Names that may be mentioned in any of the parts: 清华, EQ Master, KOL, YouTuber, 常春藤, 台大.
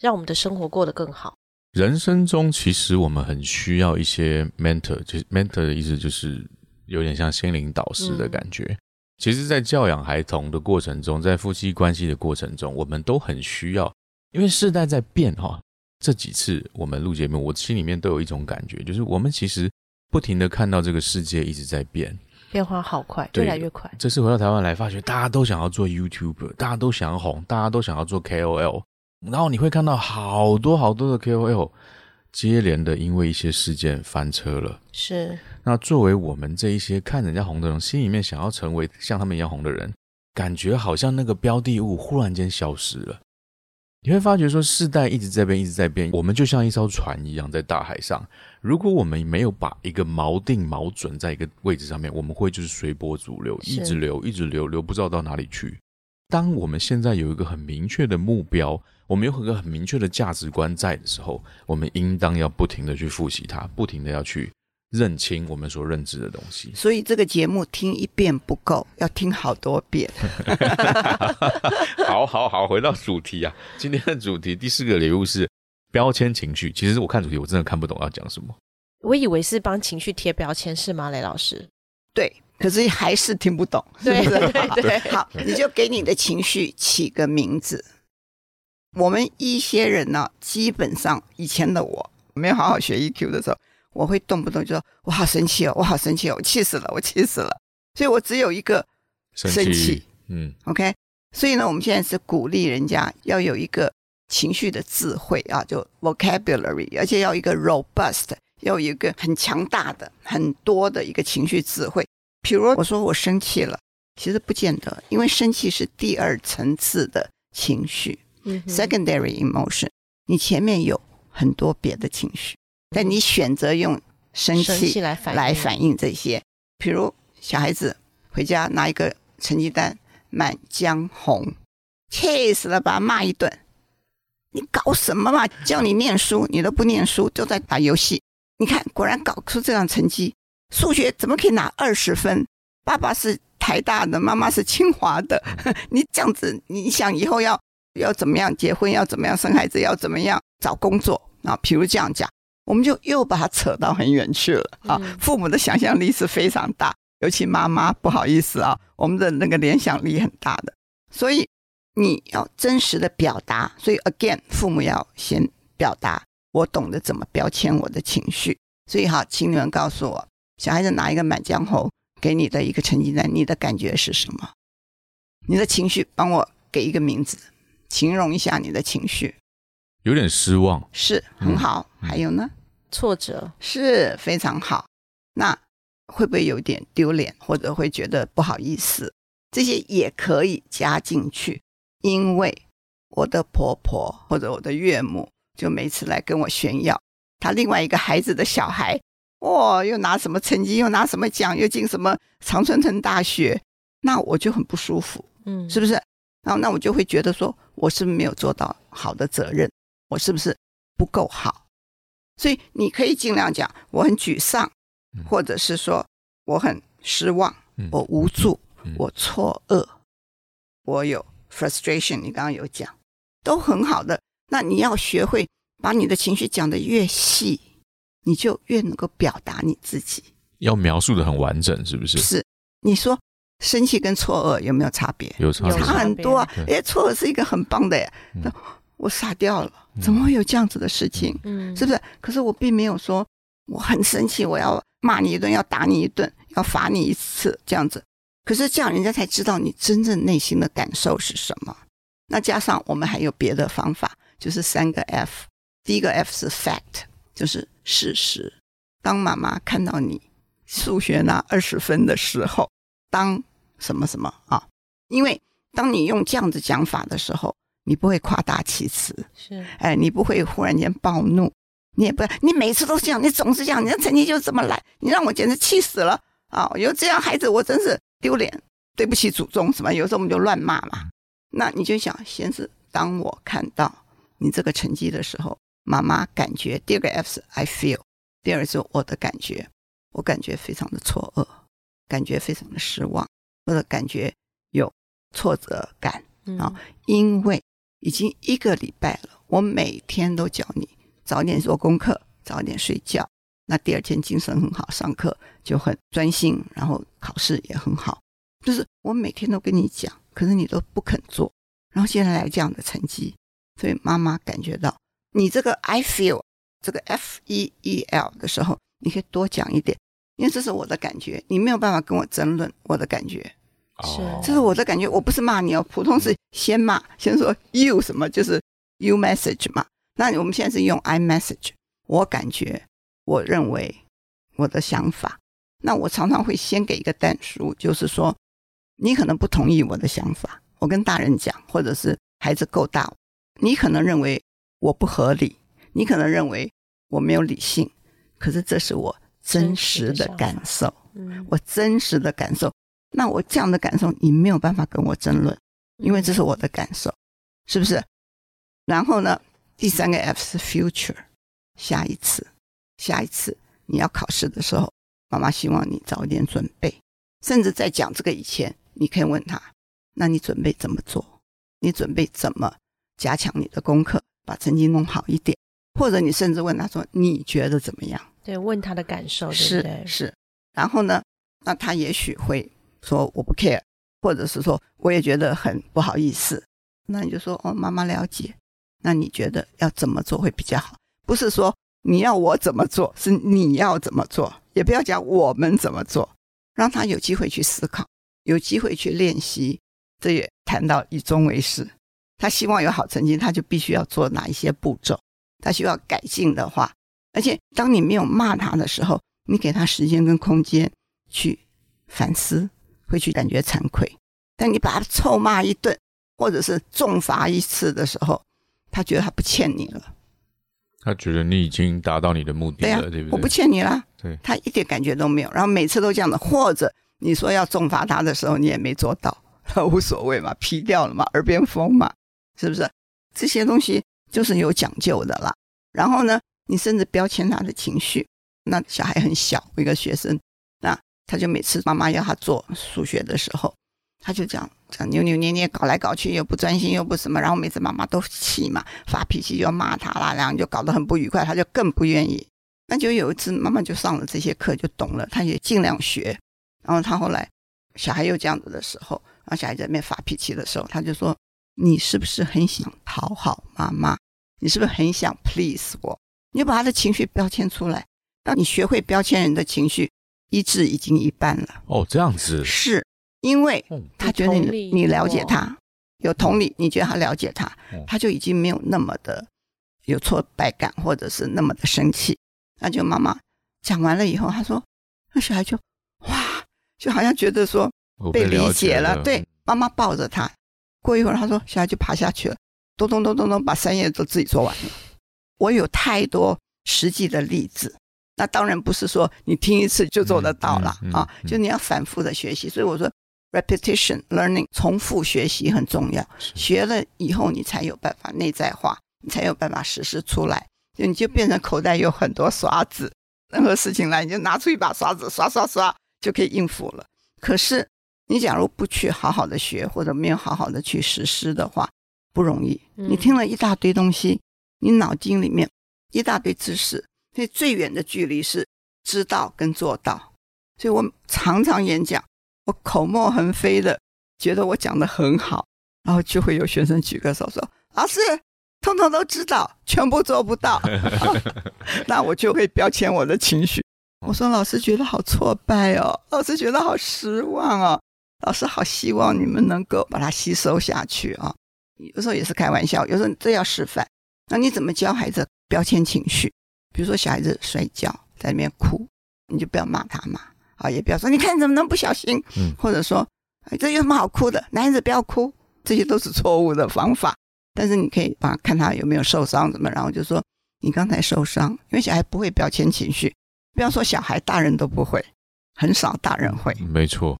让我们的生活过得更好。人生中其实我们很需要一些 mentor， 就是 mentor 的意思就是有点像心灵导师的感觉。其实在教养孩童的过程中，在夫妻关系的过程中，我们都很需要，因为世代在变哈，这几次我们录节目，我心里面都有一种感觉，就是我们其实不停的看到这个世界一直在变，变化好快，越来越快。这次回到台湾来，发觉大家都想要做 YouTuber， 大家都想要红，大家都想要做 KOL， 然后你会看到好多好多的 KOL 接连的因为一些事件翻车了。是。那作为我们这一些看人家红的人，心里面想要成为像他们一样红的人，感觉好像那个标的物忽然间消失了。你会发觉说世代一直在变一直在变，我们就像一艘船一样在大海上，如果我们没有把一个锚定锚准在一个位置上面，我们会就是随波逐流，一直流一直流，流不知道到哪里去。当我们现在有一个很明确的目标，我们有一个很明确的价值观在的时候，我们应当要不停的去复习它，不停的要去认清我们所认知的东西。所以这个节目听一遍不够，要听好多遍。好，回到主题啊，今天的主题第4个礼物是标签情绪。其实我看主题我真的看不懂要讲什么，我以为是帮情绪贴标签是吗？雷老师，对，可是还是听不懂。对对对，好，你就给你的情绪起个名字。我们一些人呢、基本上以前的我没有好好学 EQ 的时候，我会动不动就说我好生气哦，我好生气哦，我气死了，我气死了。所以我只有一个生气。嗯 ，OK。所以呢，我们现在是鼓励人家要有一个情绪的智慧啊，就 vocabulary， 而且要一个 robust， 要有一个很强大的、很多的一个情绪智慧。比如我说我生气了，其实不见得，因为生气是第二层次的情绪， secondary emotion。你前面有很多别的情绪。但你选择用生气来反映这些，比如小孩子回家拿一个成绩单，满江红，气死了，把他骂一顿。你搞什么嘛？叫你念书，你都不念书，就在打游戏。你看，果然搞出这样成绩。数学怎么可以拿20分？爸爸是台大的，妈妈是清华的。你这样子，你想以后要怎么样结婚？要怎么样生孩子？要怎么样找工作？啊，比如这样讲。我们就又把它扯到很远去了啊！父母的想象力是非常大，尤其妈妈，不好意思啊，我们的那个联想力很大的，所以你要真实的表达。所以 again， 父母要先表达，我懂得怎么标签我的情绪。所以好，请你们告诉我，小孩子拿一个满江红给你的一个成绩单，你的感觉是什么？你的情绪，帮我给一个名字，形容一下你的情绪。有点失望，是很好、还有呢，挫折，是非常好。那会不会有点丢脸，或者会觉得不好意思？这些也可以加进去。因为我的婆婆或者我的岳母就每次来跟我炫耀她另外一个孩子的小孩又拿什么成绩，又拿什么奖，又进什么常春藤大学，那我就很不舒服，是不是？然后那我就会觉得说，我是不是没有做到好的责任，我是不是不够好？所以你可以尽量讲我很沮丧，或者是说我很失望，我无助，我错愕，我有 frustration， 你刚刚有讲，都很好的。那你要学会把你的情绪讲得越细，你就越能够表达你自己。要描述得很完整，是不是？是。你说生气跟错愕有没有差别？有差别，差很多啊！错愕是一个很棒的耶，我傻掉了，怎么会有这样子的事情？是不是？可是我并没有说我很生气，我要骂你一顿，要打你一顿，要罚你一次这样子。可是这样人家才知道你真正内心的感受是什么。那加上我们还有别的方法，就是三个 F。第一个 F 是 fact， 就是事实。当妈妈看到你数学拿20分的时候，当什么什么啊？因为当你用这样子讲法的时候，你不会夸大其词，是，哎，你不会忽然间暴怒，你也不，你每次都这样，你总是这样，你的成绩就这么来，你让我简直气死了啊！有这样孩子，我真是丢脸，对不起祖宗什么？有时候我们就乱骂嘛。那你就想，先是当我看到你这个成绩的时候，妈妈感觉。第二个 F 是 I feel， 第二个是我的感觉，我感觉非常的错愕。感觉非常的失望，或者感觉有挫折感、因为已经一个礼拜了，我每天都叫你早点做功课，早点睡觉，那第二天精神很好，上课就很专心，然后考试也很好，就是我每天都跟你讲，可是你都不肯做，然后现在来这样的成绩。所以妈妈感觉到你这个 I feel 这个 F-E-E-L 的时候，你可以多讲一点，因为这是我的感觉，你没有办法跟我争论我的感觉。这是我的感觉，我不是骂你哦，普通是先骂，先说 you 什么，就是 you message 嘛。那我们现在是用 I message， 我感觉，我认为，我的想法。那我常常会先给一个淡书，就是说你可能不同意我的想法，我跟大人讲，或者是孩子够大，你可能认为我不合理，你可能认为我没有理性，可是这是我真实的感受，我真实的感受。那我这样的感受，你没有办法跟我争论，因为这是我的感受，是不是？然后呢，第三个 F 是 future， 下一次，下一次你要考试的时候，妈妈希望你早一点准备，甚至在讲这个以前，你可以问他，那你准备怎么做？你准备怎么加强你的功课，把成绩弄好一点？或者你甚至问他说，你觉得怎么样？对，问他的感受，对不对？是。然后呢，那他也许会说我不 care， 或者是说我也觉得很不好意思。那你就说，哦，妈妈了解，那你觉得要怎么做会比较好？不是说你要我怎么做，是你要怎么做，也不要讲我们怎么做，让他有机会去思考，有机会去练习。这也谈到以终为始，他希望有好成绩，他就必须要做哪一些步骤，他需要改进的话。而且当你没有骂他的时候，你给他时间跟空间去反思，会去感觉惭愧。但你把他臭骂一顿，或者是重罚一次的时候，他觉得他不欠你了，他觉得你已经达到你的目的了， 对不对？我不欠你了，对，他一点感觉都没有。然后每次都这样的，或者你说要重罚他的时候，你也没做到，无所谓嘛，批掉了嘛，耳边风嘛，是不是？这些东西就是有讲究的啦。然后呢，你甚至标签他的情绪。那小孩很小，一个学生，那他就每次妈妈要他做数学的时候，他就这样扭扭捏捏，搞来搞去，又不专心又不什么，然后每次妈妈都气嘛，发脾气就要骂他啦，然后就搞得很不愉快，他就更不愿意。那就有一次妈妈就上了这些课，就懂了，他也尽量学。然后他后来小孩又这样子的时候，然后小孩在那边发脾气的时候，他就说，你是不是很想讨好妈妈？你是不是很想 please 我？你把他的情绪标签出来。当你学会标签人的情绪，医治已经一半了。哦，这样子。是，因为他觉得 你了解他，有同理，你觉得他了解他，他就已经没有那么的有挫败感，或者是那么的生气。那就妈妈讲完了以后，他说，那小孩就哇，就好像觉得说被理解了。对，妈妈抱着他，过一会儿他说，小孩就爬下去了，咚咚咚咚咚，把3页都自己做完了。我有太多实际的例子，那当然不是说你听一次就做得到了、就你要反复的学习。所以我说 repetition learning， 重复学习很重要，学了以后你才有办法内在化，你才有办法实施出来。就你就变成口袋有很多刷子，任何事情来你就拿出一把刷子，刷刷刷就可以应付了。可是你假如不去好好的学，或者没有好好的去实施的话，不容易。你听了一大堆东西，你脑筋里面一大堆知识，所以最远的距离是知道跟做到。所以我常常演讲，我口沫横飞的觉得我讲得很好，然后就会有学生举个手说，老师通通都知道，全部做不到那我就会标签我的情绪，我说老师觉得好挫败哦，老师觉得好失望哦，老师好希望你们能够把它吸收下去哦。有时候也是开玩笑，有时候这要示范。那你怎么教孩子标签情绪？比如说小孩子摔跤在那边哭，你就不要骂他嘛，也不要说你看你怎么能不小心，或者说这有什么好哭的，男孩子不要哭，这些都是错误的方法。但是你可以看他有没有受伤怎么，然后就说你刚才受伤，因为小孩不会标签情绪，不要说小孩，大人都不会，很少大人会，没错。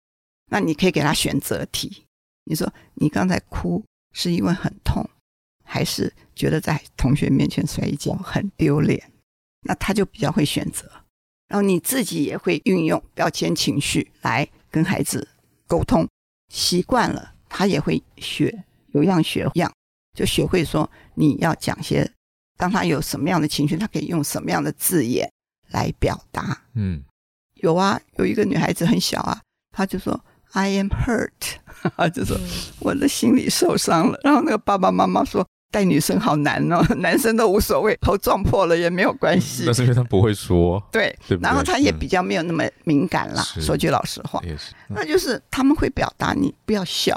那你可以给他选择题，你说你刚才哭是因为很痛，还是觉得在同学面前摔一跤很丢脸，那他就比较会选择。然后你自己也会运用标签情绪来跟孩子沟通，习惯了他也会学，有样学样，就学会说你要讲些，当他有什么样的情绪，他可以用什么样的字眼来表达。嗯，有啊，有一个女孩子很小啊，她就说 I am hurt 就说我的心里受伤了。然后那个爸爸妈妈说带女生好难哦，男生都无所谓，头撞破了也没有关系，但是因为他不会说 对不对，然后他也比较没有那么敏感啦，说句老实话也是，那就是他们会表达，你不要笑。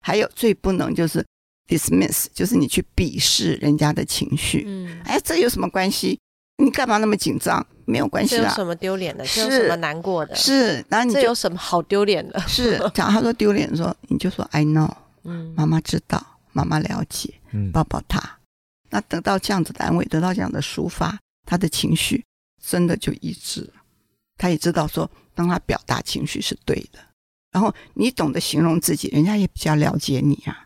还有最不能就是 dismiss， 就是你去鄙视人家的情绪，哎，这有什么关系，你干嘛那么紧张，没有关系啦，这有什么丢脸的，这有什么难过的，是，然后你就这有什么好丢脸的是，讲他说丢脸的时候你就说 I know， 妈妈知道，妈妈了解，抱抱他，那得到这样子的安慰，得到这样的抒发，他的情绪真的就抑制了，他也知道说当他表达情绪是对的。然后你懂得形容自己，人家也比较了解你啊，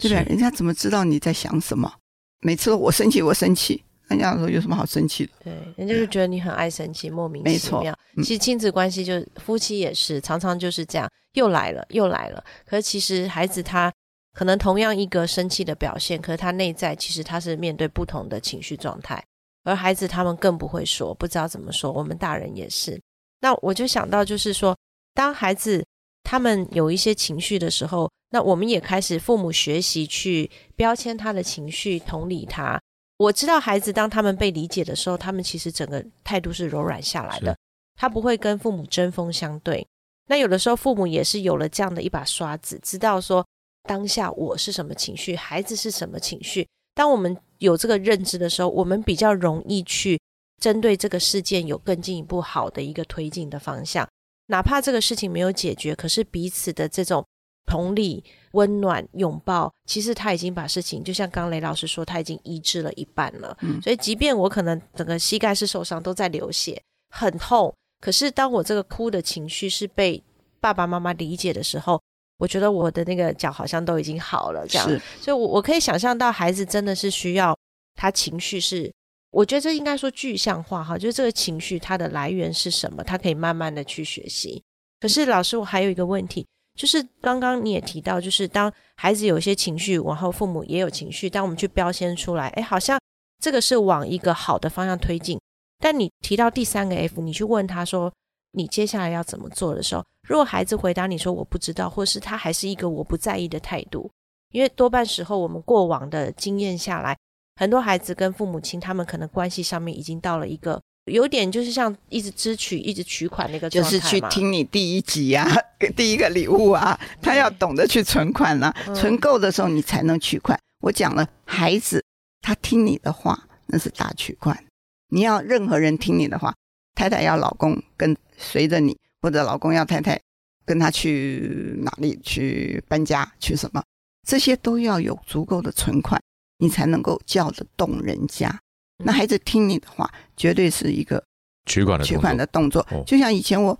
对不对？人家怎么知道你在想什么，每次我生气我生气，人家说有什么好生气的，对，人家就觉得你很爱生气，莫名其妙。其实亲子关系就夫妻也是常常就是这样，又来了又来了，可是其实孩子他可能同样一个生气的表现，可是他内在其实他是面对不同的情绪状态，而孩子他们更不会说，不知道怎么说，我们大人也是。那我就想到就是说，当孩子他们有一些情绪的时候，那我们也开始父母学习去标签他的情绪，同理他。我知道孩子当他们被理解的时候，他们其实整个态度是柔软下来的，他不会跟父母针锋相对。那有的时候父母也是有了这样的一把刷子，知道说当下我是什么情绪，孩子是什么情绪，当我们有这个认知的时候，我们比较容易去针对这个事件有更进一步好的一个推进的方向。哪怕这个事情没有解决，可是彼此的这种同理、温暖、拥抱，其实他已经把事情，就像刚刚雷老师说，他已经医治了一半了。所以即便我可能整个膝盖是受伤，都在流血，很痛，可是当我这个哭的情绪是被爸爸妈妈理解的时候，我觉得我的那个脚好像都已经好了这样。所以我可以想象到孩子真的是需要他情绪是，我觉得这应该说具象化哈，就是这个情绪它的来源是什么，他可以慢慢的去学习。可是老师，我还有一个问题，就是刚刚你也提到，就是当孩子有一些情绪，然后父母也有情绪，当我们去标签出来，哎，好像这个是往一个好的方向推进。但你提到第三个 F， 你去问他说你接下来要怎么做的时候，如果孩子回答你说我不知道，或是他还是一个我不在意的态度，因为多半时候我们过往的经验下来，很多孩子跟父母亲他们可能关系上面已经到了一个有点就是像一直支取一直取款那个状态嘛，就是去听你第一集啊，第一个礼物啊，他要懂得去存款啊，存够的时候你才能取款。我讲了，孩子他听你的话那是大取款，你要任何人听你的话，太太要老公跟随着你，或者老公要太太跟他去哪里，去搬家，去什么，这些都要有足够的存款，你才能够叫得动人家。那孩子听你的话绝对是一个取款的动作、哦，就像以前我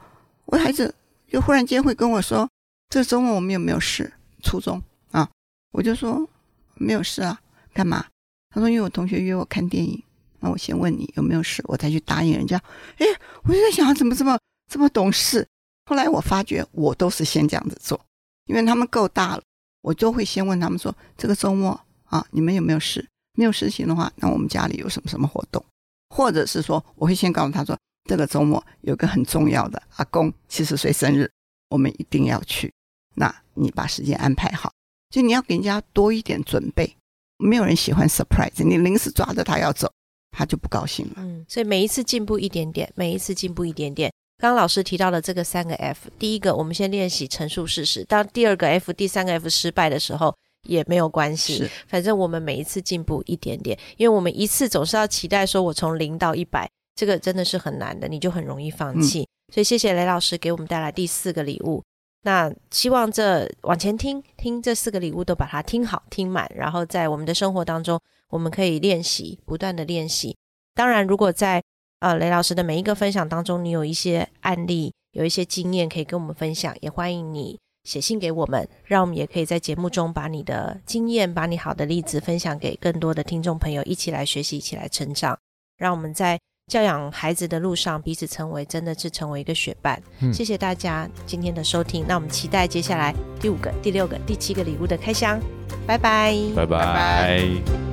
孩子就忽然间会跟我说这周末我们有没有事，初中啊，我就说没有事啊，干嘛？他说因为我同学约我看电影，那我先问你有没有事，我再去答应人家。哎，我就在想怎么这么懂事。后来我发觉我都是先这样子做，因为他们够大了，我就会先问他们说这个周末啊，你们有没有事，没有事情的话，那我们家里有什么什么活动，或者是说我会先告诉他说，这个周末有个很重要的阿公70岁生日，我们一定要去，那你把时间安排好。所以你要给人家多一点准备，没有人喜欢 surprise， 你临时抓着他要走，他就不高兴了。所以每一次进步一点点，每一次进步一点点。刚刚老师提到的这个三个 F， 第一个我们先练习陈述事实，当第二个 F 第三个 F 失败的时候也没有关系，反正我们每一次进步一点点，因为我们一次总是要期待说我从0到100，这个真的是很难的，你就很容易放弃。所以谢谢雷老师给我们带来第4个礼物，那希望这往前听这4个礼物都把它听好听满，然后在我们的生活当中我们可以练习，不断的练习。当然如果在雷老师的每一个分享当中你有一些案例，有一些经验可以跟我们分享，也欢迎你写信给我们，让我们也可以在节目中把你的经验，把你好的例子分享给更多的听众朋友，一起来学习，一起来成长，让我们在教养孩子的路上彼此成为，真的是成为一个雪伴。谢谢大家今天的收听，那我们期待接下来第5个、第6个、第7个礼物的开箱。拜拜，拜拜。